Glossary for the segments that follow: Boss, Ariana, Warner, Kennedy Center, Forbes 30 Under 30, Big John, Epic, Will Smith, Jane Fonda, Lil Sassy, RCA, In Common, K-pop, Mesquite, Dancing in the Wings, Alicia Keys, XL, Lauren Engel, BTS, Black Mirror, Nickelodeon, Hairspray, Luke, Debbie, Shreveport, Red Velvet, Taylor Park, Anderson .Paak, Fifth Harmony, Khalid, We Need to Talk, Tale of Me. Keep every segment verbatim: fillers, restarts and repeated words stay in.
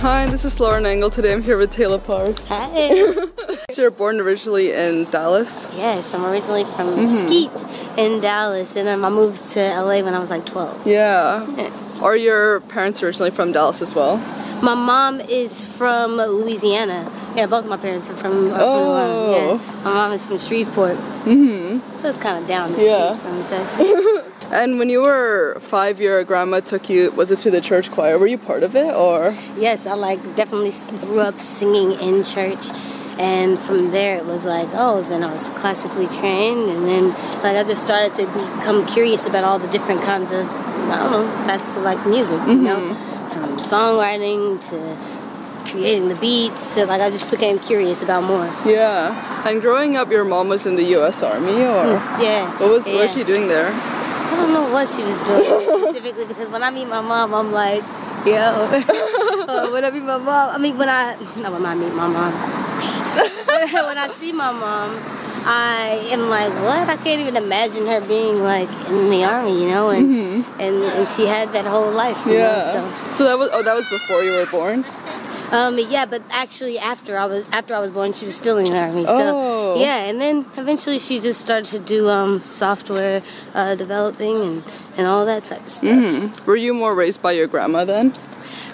Hi, this is Lauren Engel. Today I'm here with Taylor Park. Hi. So you're born originally in Dallas? Yes, I'm originally from Mesquite mm-hmm. in Dallas, and then I moved to L A when I was like twelve. Yeah. yeah. Are your parents originally from Dallas as well? My mom is from Louisiana. Yeah, both of my parents are from are Oh. From, yeah. My mom is from Shreveport. Mm-hmm. So it's kind of down the street yeah. from Texas. And when you were five, your grandma took you, was it to the church choir? Were you part of it, or? Yes, I like definitely grew up singing in church. And from there, it was like, oh, then I was classically trained. And then like I just started to become curious about all the different kinds of, I don't know, facets of like music, mm-hmm. you know? From songwriting to creating the beats. To, like I just became curious about more. Yeah. And growing up, your mom was in the U S Army, or? Yeah. What was, yeah. what was she doing there? I don't know what she was doing specifically, because when I meet my mom, I'm like, yo. uh, when I meet my mom, I mean, when I, not when I meet my mom. When I see my mom, I am like, what? I can't even imagine her being like in the army, you know? And mm-hmm. and, and she had that whole life. You yeah. know, so. so that was, oh, that was before you were born? Um, yeah, but actually after I was after I was born, she was still in the army. Oh. So yeah, and then eventually she just started to do um, software uh, developing and, and all that type of stuff. Mm-hmm. Were you more raised by your grandma then?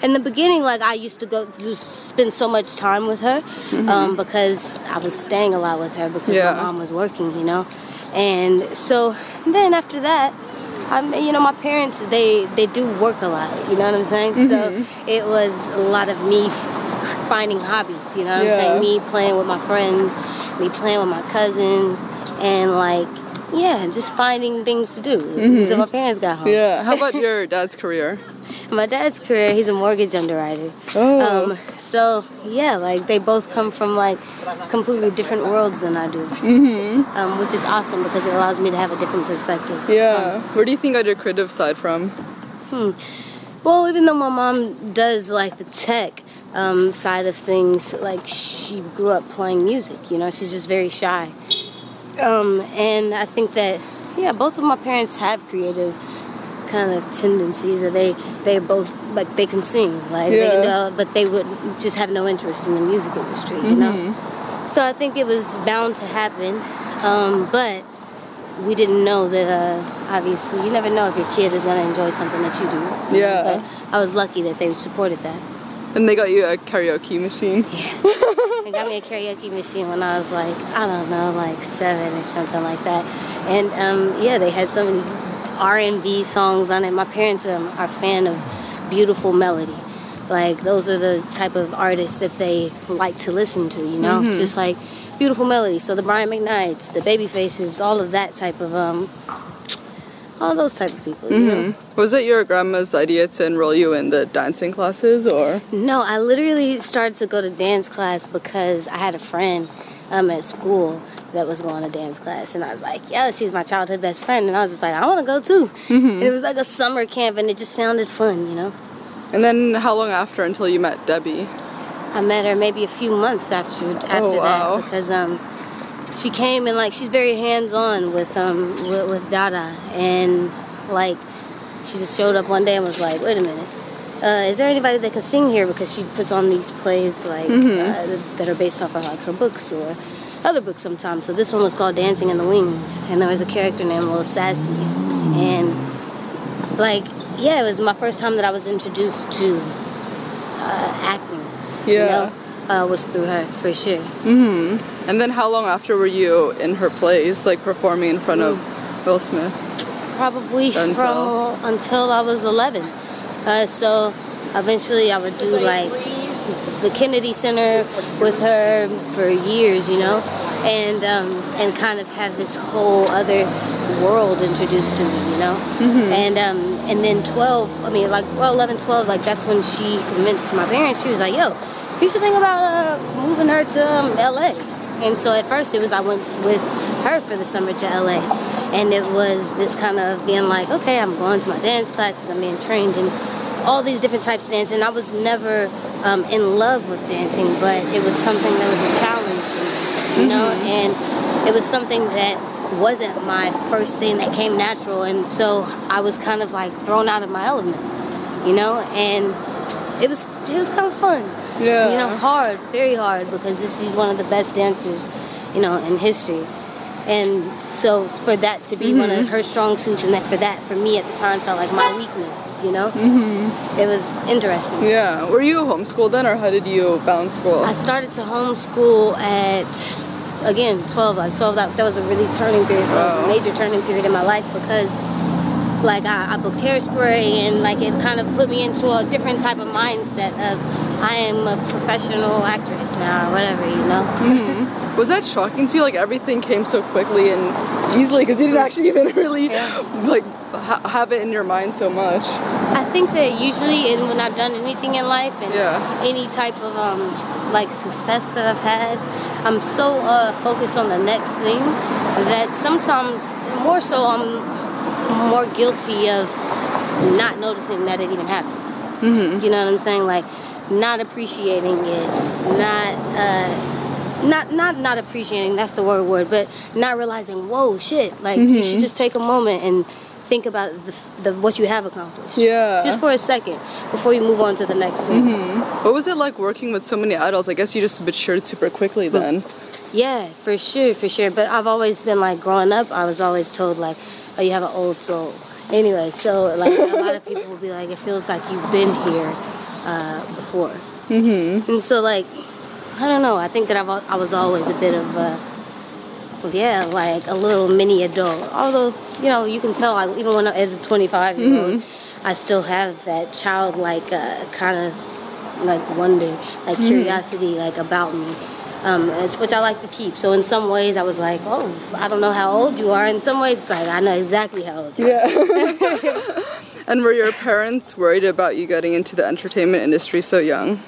In the beginning, like I used to go to spend so much time with her mm-hmm. um, because I was staying a lot with her because yeah. my mom was working, you know. And so then after that, I'm, you know, my parents, they, they do work a lot, you know what I'm saying? Mm-hmm. So it was a lot of me f- finding hobbies, you know what yeah. I'm saying? Me playing with my friends, me playing with my cousins, and like, yeah, just finding things to do mm-hmm. until my parents got home. Yeah. How about your dad's career? My dad's career, he's a mortgage underwriter. Oh. Um, so, yeah, like, they both come from, like, completely different worlds than I do. Mm-hmm. Um, which is awesome because it allows me to have a different perspective. Yeah. So, where do you think I got your creative side from? Hmm. Well, even though my mom does, like, the tech um, side of things, like, she grew up playing music, you know? She's just very shy. Um, and I think that, yeah, both of my parents have creative kind of tendencies, or they they both like they can sing, like yeah. they know, but they would just have no interest in the music industry, you mm-hmm. know. So I think it was bound to happen, um, but we didn't know that. Uh, obviously, you never know if your kid is going to enjoy something that you do. You yeah. know? But I was lucky that they supported that. And they got you a karaoke machine. Yeah. They got me a karaoke machine when I was like I don't know, like seven or something like that, and um, yeah, they had so many R and B songs on it. My parents are, are a fan of beautiful melody. Like, those are the type of artists that they like to listen to, you know? Mm-hmm. Just, like, beautiful melody. So the Brian McKnights, the Babyfaces, all of that type of, um... all those type of people, you mm-hmm. know? Was it your grandma's idea to enroll you in the dancing classes, or...? No, I literally started to go to dance class because I had a friend um, at school that was going to dance class, and I was like, yeah, she was my childhood best friend, and I was just like, I want to go too. Mm-hmm. And it was like a summer camp, and it just sounded fun, you know? And then how long after until you met Debbie? I met her maybe a few months after after oh, wow. that, because um, she came, and like, she's very hands-on with, um, with, with Dada, and like, she just showed up one day and was like, wait a minute, Uh, is there anybody that can sing here? Because she puts on these plays like mm-hmm. uh, that are based off of like her books or other books sometimes. So this one was called Dancing in the Wings, and there was a character named Lil Sassy, and like yeah, it was my first time that I was introduced to uh, acting. Yeah, you know, uh, was through her for sure. Hmm. And then how long after were you in her plays, like performing in front mm. of Will Smith? Probably until? from until I was eleven. Uh, so eventually I would do like the Kennedy Center with her for years, you know, and um, and kind of have this whole other world introduced to me, you know, mm-hmm. and um, and then twelve, I mean like well eleven, twelve, like that's when she convinced my parents. She was like, yo, you should think about uh, moving her to um, L A. And so at first it was I went with her for the summer to L A. And it was this kind of being like, okay, I'm going to my dance classes, I'm being trained in all these different types of dance. And I was never um, in love with dancing, but it was something that was a challenge for me, you know? Mm-hmm. And it was something that wasn't my first thing that came natural, and so I was kind of like thrown out of my element, you know, and it was it was kind of fun. Yeah. You know, hard, very hard, because this is one of the best dancers, you know, in history. And so for that to be mm-hmm. one of her strong suits, and that for that for me at the time felt like my weakness, you know? Mm-hmm. It was interesting. Yeah. Were you homeschooled then, or how did you balance school? I started to homeschool at Again, twelve, like twelve, that was a really turning period, wow. a major turning period in my life, because, like, I, I booked Hairspray, and like it kind of put me into a different type of mindset of I am a professional actress now, or whatever, you know. Mm-hmm. Was that shocking to you? Like everything came so quickly and easily, because you didn't actually even really yeah. like ha- have it in your mind so much. I think that usually, and when I've done anything in life, and yeah. any type of um like success that I've had, I'm so uh, focused on the next thing that sometimes, more so, I'm more guilty of not noticing that it even happened. Mm-hmm. You know what I'm saying? Like, not appreciating it, not, uh, not, not, not appreciating. That's the word, word, but not realizing, whoa, shit! Like, mm-hmm. you should just take a moment and think about the, the what you have accomplished. Yeah. Just for a second before you move on to the next thing. Mm-hmm. What was it like working with so many adults? I guess you just matured super quickly then. Yeah, for sure, for sure. But I've always been like, growing up, I was always told like, oh, you have an old soul. Anyway, so like a lot of people will be like, it feels like you've been here uh, before. Mm-hmm. And so like, I don't know. I think that I've I was always a bit of a. Yeah, like a little mini adult. Although, you know, you can tell, like, even when I, as a twenty-five-year-old, mm-hmm. I still have that childlike uh, kind of like wonder, like mm-hmm. curiosity, like about me, um, which I like to keep. So in some ways, I was like, oh, I don't know how old you are. In some ways, it's like I know exactly how old you yeah. are. And were your parents worried about you getting into the entertainment industry so young?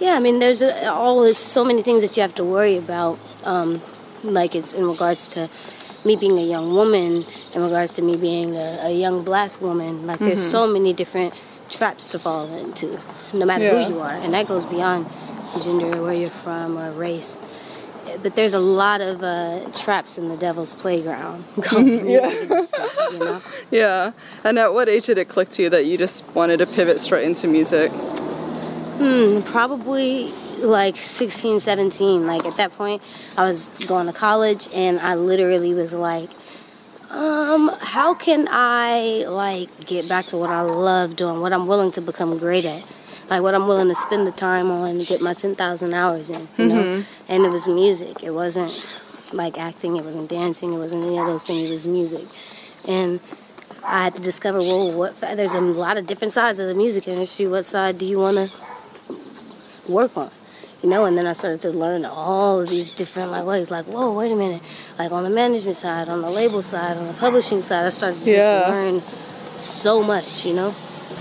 Yeah, I mean, there's a, always so many things that you have to worry about. Um, Like it's in regards to me being a young woman, in regards to me being a, a young black woman. Like mm-hmm. there's so many different traps to fall into, no matter yeah. who you are. And that goes beyond gender, or where you're from, or race. But there's a lot of uh, traps in the devil's playground. Mm-hmm. yeah. Stuff, you know? Yeah. And at what age did it click to you that you just wanted to pivot straight into music? Hmm, probably like sixteen, seventeen. Like at that point I was going to college, and I literally was like, um how can I like get back to what I love doing, what I'm willing to become great at, like what I'm willing to spend the time on to get my ten thousand hours in, you mm-hmm. know? And it was music. It wasn't like acting, it wasn't dancing, it wasn't any of those things. It was music. And I had to discover, well, what there's a lot of different sides of the music industry. What side do you want to work on? You know, and then I started to learn all of these different like ways. Like, whoa, wait a minute. Like on the management side, on the label side, on the publishing side, I started to yeah. just learn so much, you know.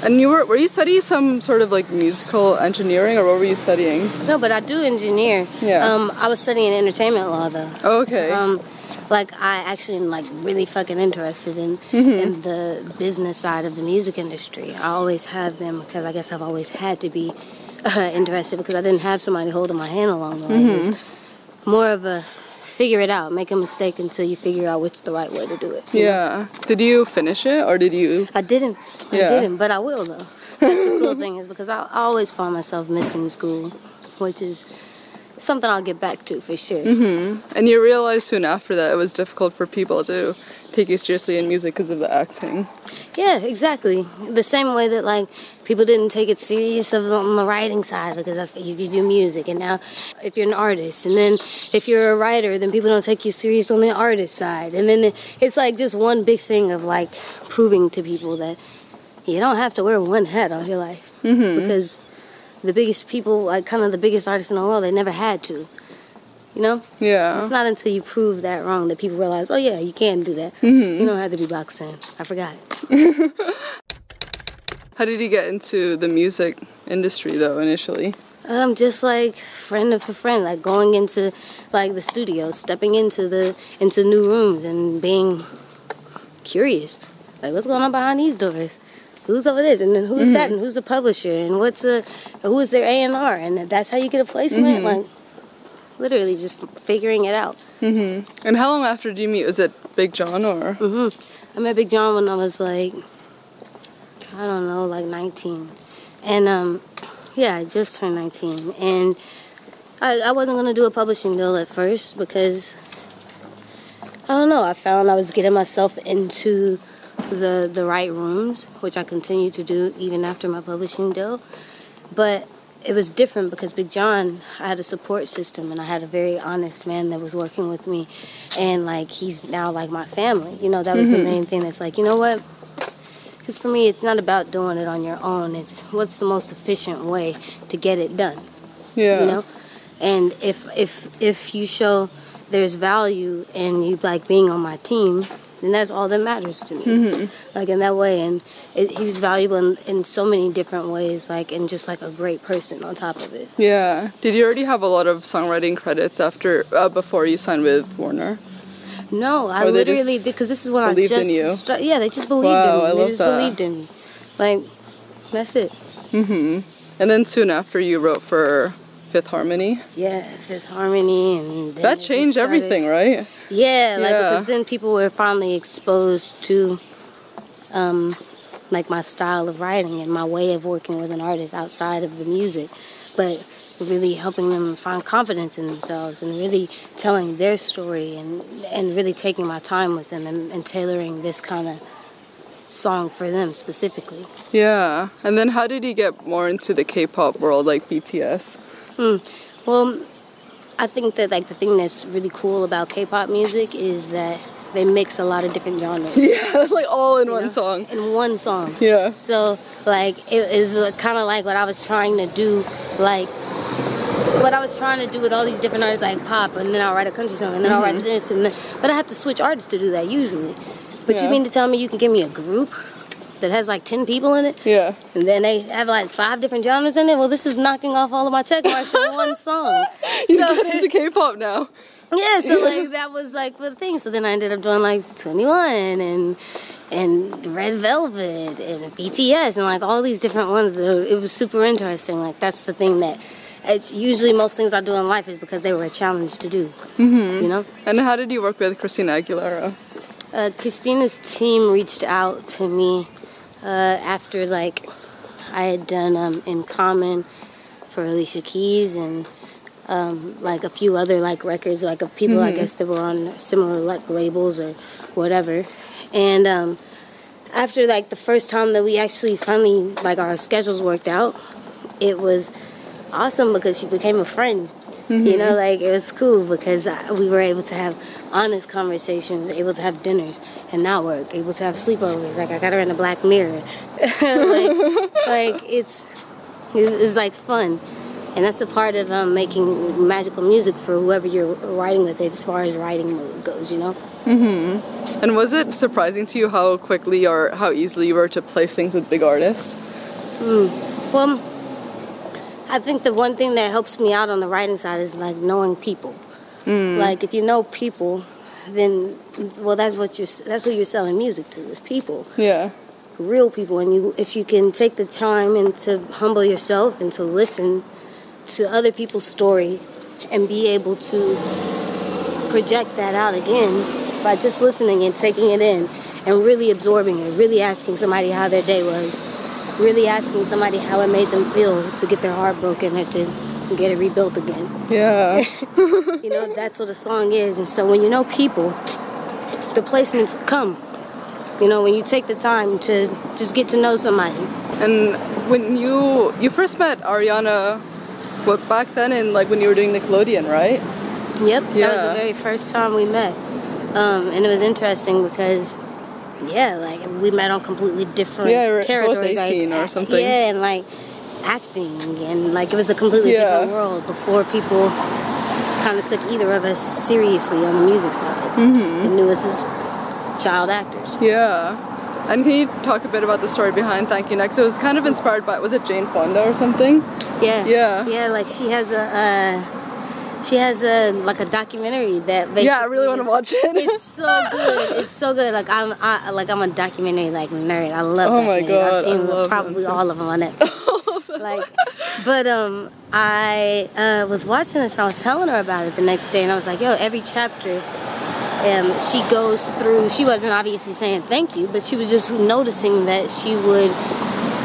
And you were were you studying some sort of like musical engineering, or what were you studying? No, but I do engineer. Yeah. Um, I was studying entertainment law though. Oh, okay. Um, like I actually am like really fucking interested in mm-hmm. in the business side of the music industry. I always have been, because I guess I've always had to be. Uh, interested, because I didn't have somebody holding my hand along the way. Mm-hmm. It was more of a figure it out, make a mistake until you figure out what's the right way to do it. Yeah. Know? Did you finish it, or did you? I didn't. Yeah. I didn't, but I will though. That's the cool thing, is because I, I always find myself missing school, which is something I'll get back to for sure. Mm-hmm. And you realize soon after that it was difficult for people to take you seriously in music because of the acting. Yeah, exactly. The same way that like people didn't take it serious on the writing side, because if you do music, and now if you're an artist, and then if you're a writer, then people don't take you serious on the artist side. And then it's like just one big thing of like proving to people that you don't have to wear one hat all your life. Mm-hmm. Because the biggest people, like kind of the biggest artists in the world, they never had to. You know? Yeah. It's not until you prove that wrong that people realize, oh yeah, you can do that. Mm-hmm. You don't have to be boxing. I forgot. How did you get into the music industry though initially? Um, just like friend for friend, like going into like the studio, stepping into the into new rooms and being curious. Like, what's going on behind these doors? Who's over this? And then who's mm-hmm. that? And who's the publisher? And what's a, who is their A and R? And that's how you get a placement? Mm-hmm. Like, literally just figuring it out. Mm-hmm. And how long after do you meet? Was it Big John or? Mm-hmm. I met Big John when I was like, I don't know, like nineteen. And, um, yeah, I just turned nineteen. And I, I wasn't going to do a publishing deal at first because, I don't know, I found I was getting myself into the the right rooms, which I continue to do even after my publishing deal. But it was different because Big John, I had a support system and I had a very honest man that was working with me, and like he's now like my family, you know. That was mm-hmm. the main thing. It's like, you know what, because for me it's not about doing it on your own, it's what's the most efficient way to get it done. Yeah, you know. And if if if you show there's value and you like being on my team, and that's all that matters to me. Mm-hmm. Like, in that way. And it, he was valuable in, in so many different ways, like, and just, like, a great person on top of it. Yeah. Did you already have a lot of songwriting credits after uh, before you signed with Warner? No, I literally, because this is what I just... believed in you? Stri- yeah, they just believed wow, in me. I love they just that. believed in me. Like, that's it. Mm-hmm. And then soon after, you wrote for Fifth Harmony. Yeah, Fifth Harmony. And that changed everything, right? Yeah, like yeah. because then people were finally exposed to, um, like my style of writing and my way of working with an artist outside of the music, but really helping them find confidence in themselves and really telling their story and and really taking my time with them and, and tailoring this kind of song for them specifically. Yeah, and then how did you get more into the K-pop world, like B T S? Mm. Well, I think that like the thing that's really cool about K-pop music is that they mix a lot of different genres. Yeah, it's like all in you one know? song. In one song. Yeah. So like it is kind of like what I was trying to do, like what I was trying to do with all these different artists, like pop, and then I'll write a country song, and then mm-hmm. I'll write this, and then, but I have to switch artists to do that usually. But yeah. you mean to tell me you can give me a group that has like ten people in it? Yeah. And then they have like five different genres in it? Well, this is knocking off all of my check marks in one song. You so, got into K-pop now. Yeah, so like that was like the thing. So then I ended up doing like twenty-one and and Red Velvet and B T S and like all these different ones. That were, it was super interesting. Like that's the thing that it's usually most things I do in life is because they were a challenge to do. Mm-hmm. You know? And how did you work with Christina Aguilera? Uh, Christina's team reached out to me Uh, after like I had done um, In Common for Alicia Keys and um, like a few other like records like of people mm-hmm. I guess that were on similar like labels or whatever. And um, after like the first time that we actually finally like our schedules worked out, it was awesome because she became a friend. Mm-hmm. You know, like it was cool because I, we were able to have honest conversations, able to have dinners and not work, able to have sleepovers. Like I got her in the Black Mirror. like, like it's, it's like fun, and that's a part of um, making magical music for whoever you're writing with, as far as writing goes, you know. Mm-hmm. And was it surprising to you how quickly or how easily you were to place things with big artists? Mm. Well, I think the one thing that helps me out on the writing side is like knowing people. Mm. Like if you know people, then well that's what you're that's who you're selling music to, is people. Yeah. Real people. And you if you can take the time and to humble yourself and to listen to other people's story and be able to project that out again by just listening and taking it in and really absorbing it, really asking somebody how their day was. Really asking somebody how it made them feel to get their heart broken or to get it rebuilt again. Yeah. You know, that's what a song is. And so when you know people, the placements come. You know, when you take the time to just get to know somebody. And when you you first met Ariana, what, back then in like when you were doing Nickelodeon, right? Yep. Yeah. That was the very first time we met. Um, and it was interesting because... Yeah, like we met on completely different yeah, territories. eighteen like, or something. Yeah, and like acting, and like it was a completely yeah. different world before people kind of took either of us seriously on the music side. Mm-hmm. They knew us as child actors. Yeah. And can you talk a bit about the story behind Thank You Next? It was kind of inspired by, was it Jane Fonda or something? Yeah. Yeah. Yeah, like she has a uh, she has a like a documentary that basically Yeah, I really want to watch it. It's so good. It's so good. Like I'm I, like I'm a documentary like nerd. I love oh my God, I've seen I probably them. all of them on Netflix. Like but um I uh, was watching this and I was telling her about it the next day and I was like, yo, every chapter Um, she goes through, she wasn't obviously saying thank you, but she was just noticing that she would,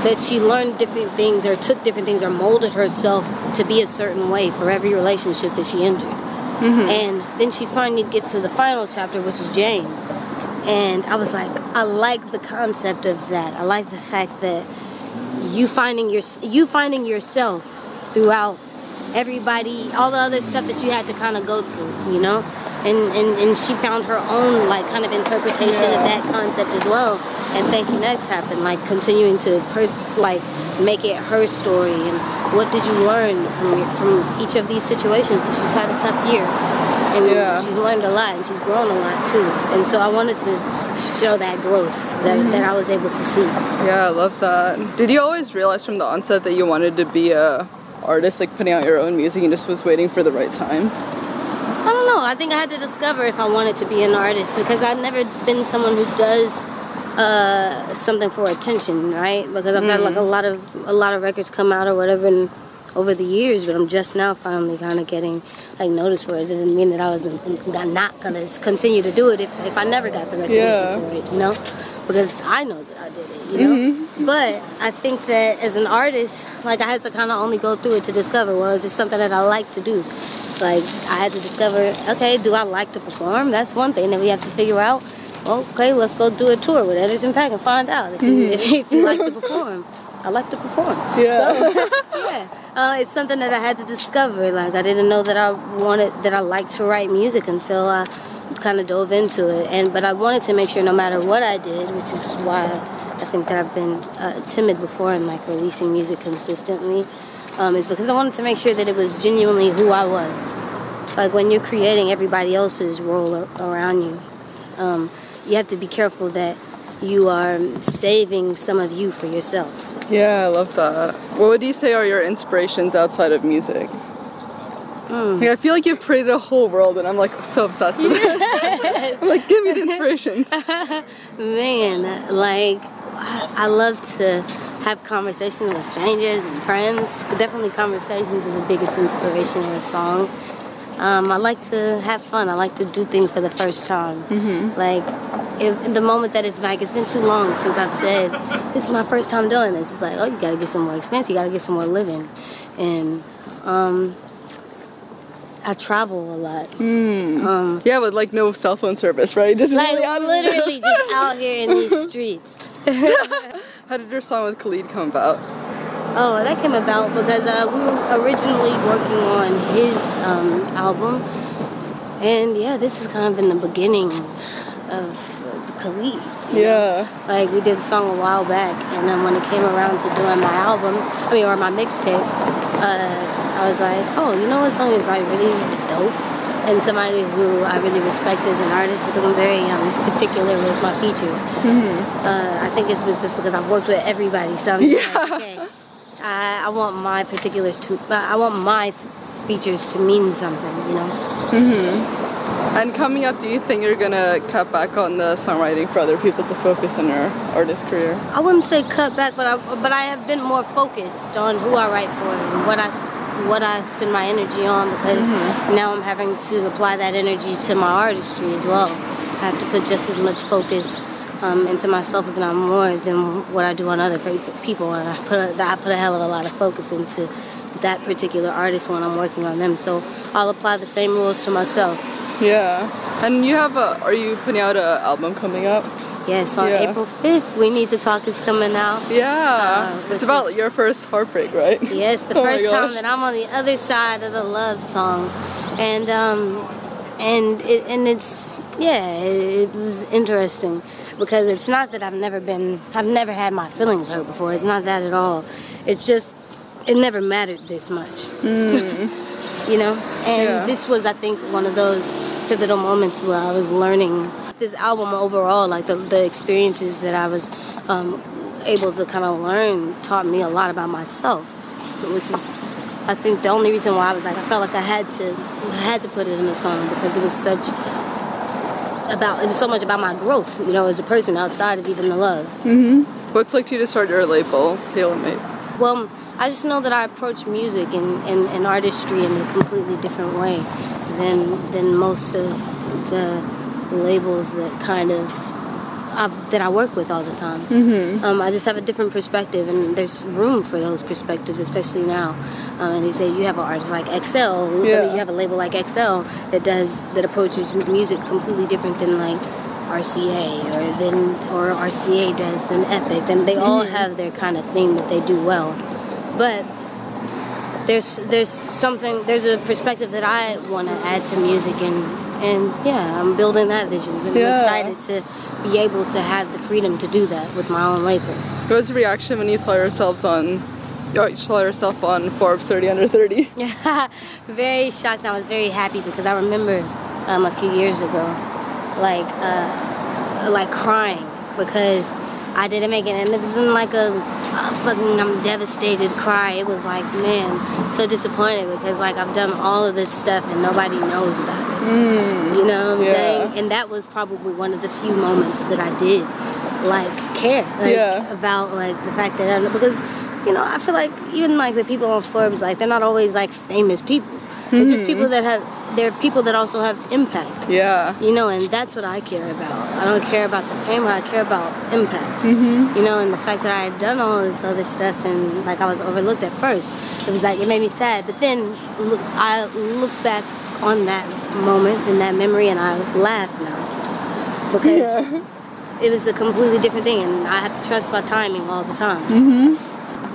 that she learned different things or took different things or molded herself to be a certain way for every relationship that she entered. Mm-hmm. And then she finally gets to the final chapter, which is Jane. And I was like, I like the concept of that. I like the fact that you finding your, you finding yourself throughout everybody, all the other stuff that you had to kind of go through, you know? And, and, and she found her own, like, kind of interpretation yeah. of that concept as well. And Thank You Next happened, like, continuing to, pers- like, make it her story. And what did you learn from from each of these situations? Because she's had a tough year. And yeah. she's learned a lot, and she's grown a lot, too. And so I wanted to show that growth that, mm-hmm. that I was able to see. Yeah, I love that. Did you always realize from the onset that you wanted to be a artist, like, putting out your own music and just was waiting for the right time? I don't know. I think I had to discover if I wanted to be an artist because I've never been someone who does uh, something for attention, right? Because I've mm. had like a lot of a lot of records come out or whatever and over the years, but I'm just now finally kind of getting like noticed for it. It didn't mean that I was not gonna continue to do it if, if I never got the recognition yeah. for it, you know? Because I know that I did it, you know? Mm-hmm. But I think that as an artist, like I had to kind of only go through it to discover, well, is it something that I like to do? Like, I had to discover, okay, do I like to perform? That's one thing that we have to figure out. Okay, let's go do a tour with Anderson .Paak and find out if you, mm-hmm. if you like to perform. I like to perform. Yeah. So, yeah. Uh, it's something that I had to discover. Like, I didn't know that I wanted, that I liked to write music until I kind of dove into it. And But I wanted to make sure no matter what I did, which is why I think that I've been uh, timid before in, like, releasing music consistently. Um, is because I wanted to make sure that it was genuinely who I was. Like when you're creating everybody else's role ar- around you, um, you have to be careful that you are saving some of you for yourself. Yeah, I love that. What would you say are your inspirations outside of music? Mm. Like, I feel like you've created a whole world and I'm like so obsessed with it. I'm like, give me the inspirations. Man, like I, I love to have conversations with strangers and friends. Definitely conversations is the biggest inspiration in a song. Um, I like to have fun. I like to do things for the first time. Mm-hmm. Like, if, in the moment that it's back, it's been too long since I've said, this is my first time doing this. It's like, oh, you gotta get some more expense. You gotta get some more living. And um, I travel a lot. Mm. Um, yeah, with like no cell phone service, right? Just like, really out literally just out here in these streets. How did your song with Khalid come about? Oh, that came about because uh, we were originally working on his um, album. And yeah, this has kind of been the beginning of Khalid. Yeah. Know? Like, we did a song a while back. And then when it came around to doing my album, I mean, or my mixtape, uh, I was like, oh, you know what song is like really dope? And somebody who I really respect as an artist because I'm very um, particular with my features. Mm-hmm. Uh, I think it's just because I've worked with everybody, so I'm yeah. like, okay, I, I want my particulars to, I want my features to mean something, you know. Mm-hmm. And coming up, do you think you're gonna cut back on the songwriting for other people to focus on your artist career? I wouldn't say cut back, but I but I have been more focused on who I write for and what I. what I spend my energy on because mm-hmm. now I'm having to apply that energy to my artistry as well. I have to put just as much focus um, into myself, if not more, than what I do on other people. And I put a, I put a hell of a lot of focus into that particular artist when I'm working on them. So I'll apply the same rules to myself. Yeah. And you have a, are you putting out an album coming up? Yes, on yeah. April fifth, We Need to Talk is coming out. Yeah, uh, it's about is, your first heartbreak, right? Yes, the oh first time that I'm on the other side of the love song. And, um, and, it, and it's, yeah, it, it was interesting. Because it's not that I've never been, I've never had my feelings hurt before. It's not that at all. It's just, it never mattered this much. Mm. You know? And yeah. this was, I think, one of those pivotal moments where I was learning this album overall, like the, the experiences that I was um, able to kind of learn taught me a lot about myself, which is I think the only reason why I was like, I felt like I had to, I had to put it in a song because it was such about, it was so much about my growth, you know, as a person outside of even the love. Mm-hmm. What clicked you to start your label, Tale of Me? Well, I just know that I approach music and, and, and artistry in a completely different way than than most of the labels that kind of I've, that I work with all the time. Mm-hmm. Um, I just have a different perspective, and there's room for those perspectives, especially now. Um, and you say you have an artist like X L, yeah. I mean, you have a label like X L that does that approaches music completely different than like R C A or then or R C A does than Epic. And they all mm-hmm. have their kind of thing that they do well, but. There's there's something there's a perspective that I want to add to music and and yeah I'm building that vision. I'm yeah. excited to be able to have the freedom to do that with my own label. What was the reaction when you saw yourselves on you saw yourself on Forbes thirty under thirty? Yeah, very shocked. And I was very happy because I remember um, a few years ago, like uh, like crying because I didn't make it, and it wasn't like a, a fucking I'm devastated cry. It was like, man, so disappointed because like I've done all of this stuff and nobody knows about it. Mm, you know what I'm yeah. saying? And that was probably one of the few moments that I did like care like, yeah. about like the fact that I, because you know I feel like even like the people on Forbes like they're not always like famous people. They're mm-hmm. just people that have. There are people that also have impact. Yeah. You know, and that's what I care about. I don't care about the fame, I care about impact. Mm-hmm. You know, and the fact that I had done all this other stuff and, like, I was overlooked at first. It was like, it made me sad. But then look, I look back on that moment and that memory and I laugh now. Because yeah. it was a completely different thing and I have to trust my timing all the time. Mm-hmm.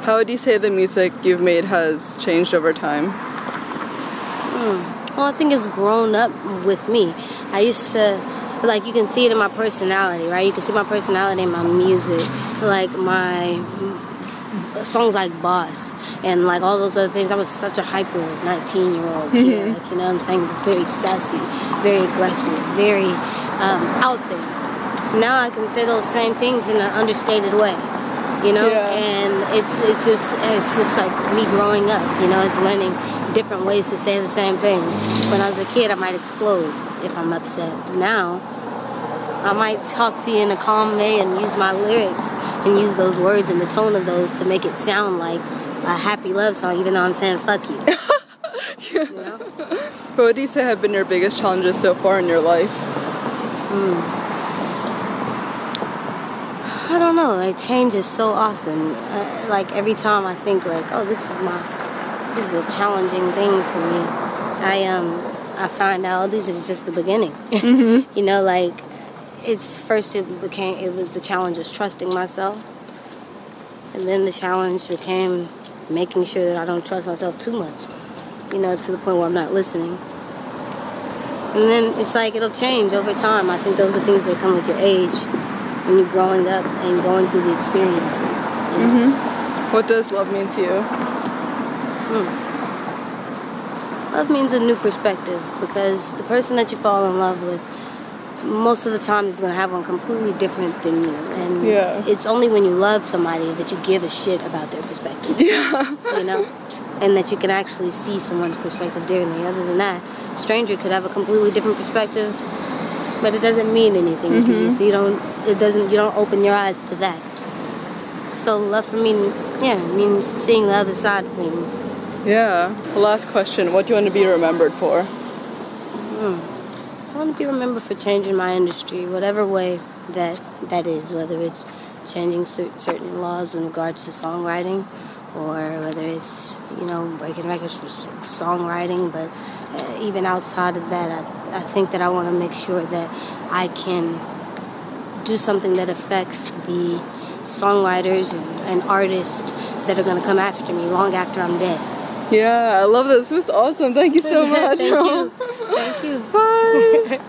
How would you say the music you've made has changed over time? Hmm. Well, I think it's grown up with me. I used to, like, you can see it in my personality, right? You can see my personality in my music. Like, my songs like Boss and, like, all those other things. I was such a hyper nineteen-year-old kid. Mm-hmm. Like, you know what I'm saying? It was very sassy, very aggressive, very um, out there. Now I can say those same things in an understated way. You know, yeah. and it's it's just it's just like me growing up. You know, it's learning different ways to say the same thing. When I was a kid, I might explode if I'm upset. Now, I might talk to you in a calm way and use my lyrics and use those words and the tone of those to make it sound like a happy love song, even though I'm saying "fuck you." yeah. You know? What would you say have been your biggest challenges so far in your life? Mm. I don't know. It changes so often. I, like every time I think like, oh, this is my, this is a challenging thing for me. I um, I find out oh, this is just the beginning. Mm-hmm. You know, like it's first it became it was the challenge was trusting myself, and then the challenge became making sure that I don't trust myself too much. You know, to the point where I'm not listening. And then it's like it'll change over time. I think those are things that come with your age. When you're growing up and going through the experiences. You know? Mm-hmm. What does love mean to you? Mm. Love means a new perspective because the person that you fall in love with most of the time is going to have one completely different than you. And yeah. it's only when you love somebody that you give a shit about their perspective. Yeah. You know? And that you can actually see someone's perspective differently. Other than that, a stranger could have a completely different perspective. But it doesn't mean anything mm-hmm. to you, so you don't. It doesn't. You don't open your eyes to that. So love for me, yeah, means seeing the other side of things. Yeah. The last question: what do you want to be remembered for? Mm. I want to be remembered for changing my industry, whatever way that that is. Whether it's changing cer- certain laws in regards to songwriting, or whether it's you know breaking records for songwriting, but. Uh, even outside of that, I, I think that I want to make sure that I can do something that affects the songwriters and, and artists that are going to come after me long after I'm dead. Yeah, I love this. This was awesome. Thank you so much. Thank you. Thank you. Bye.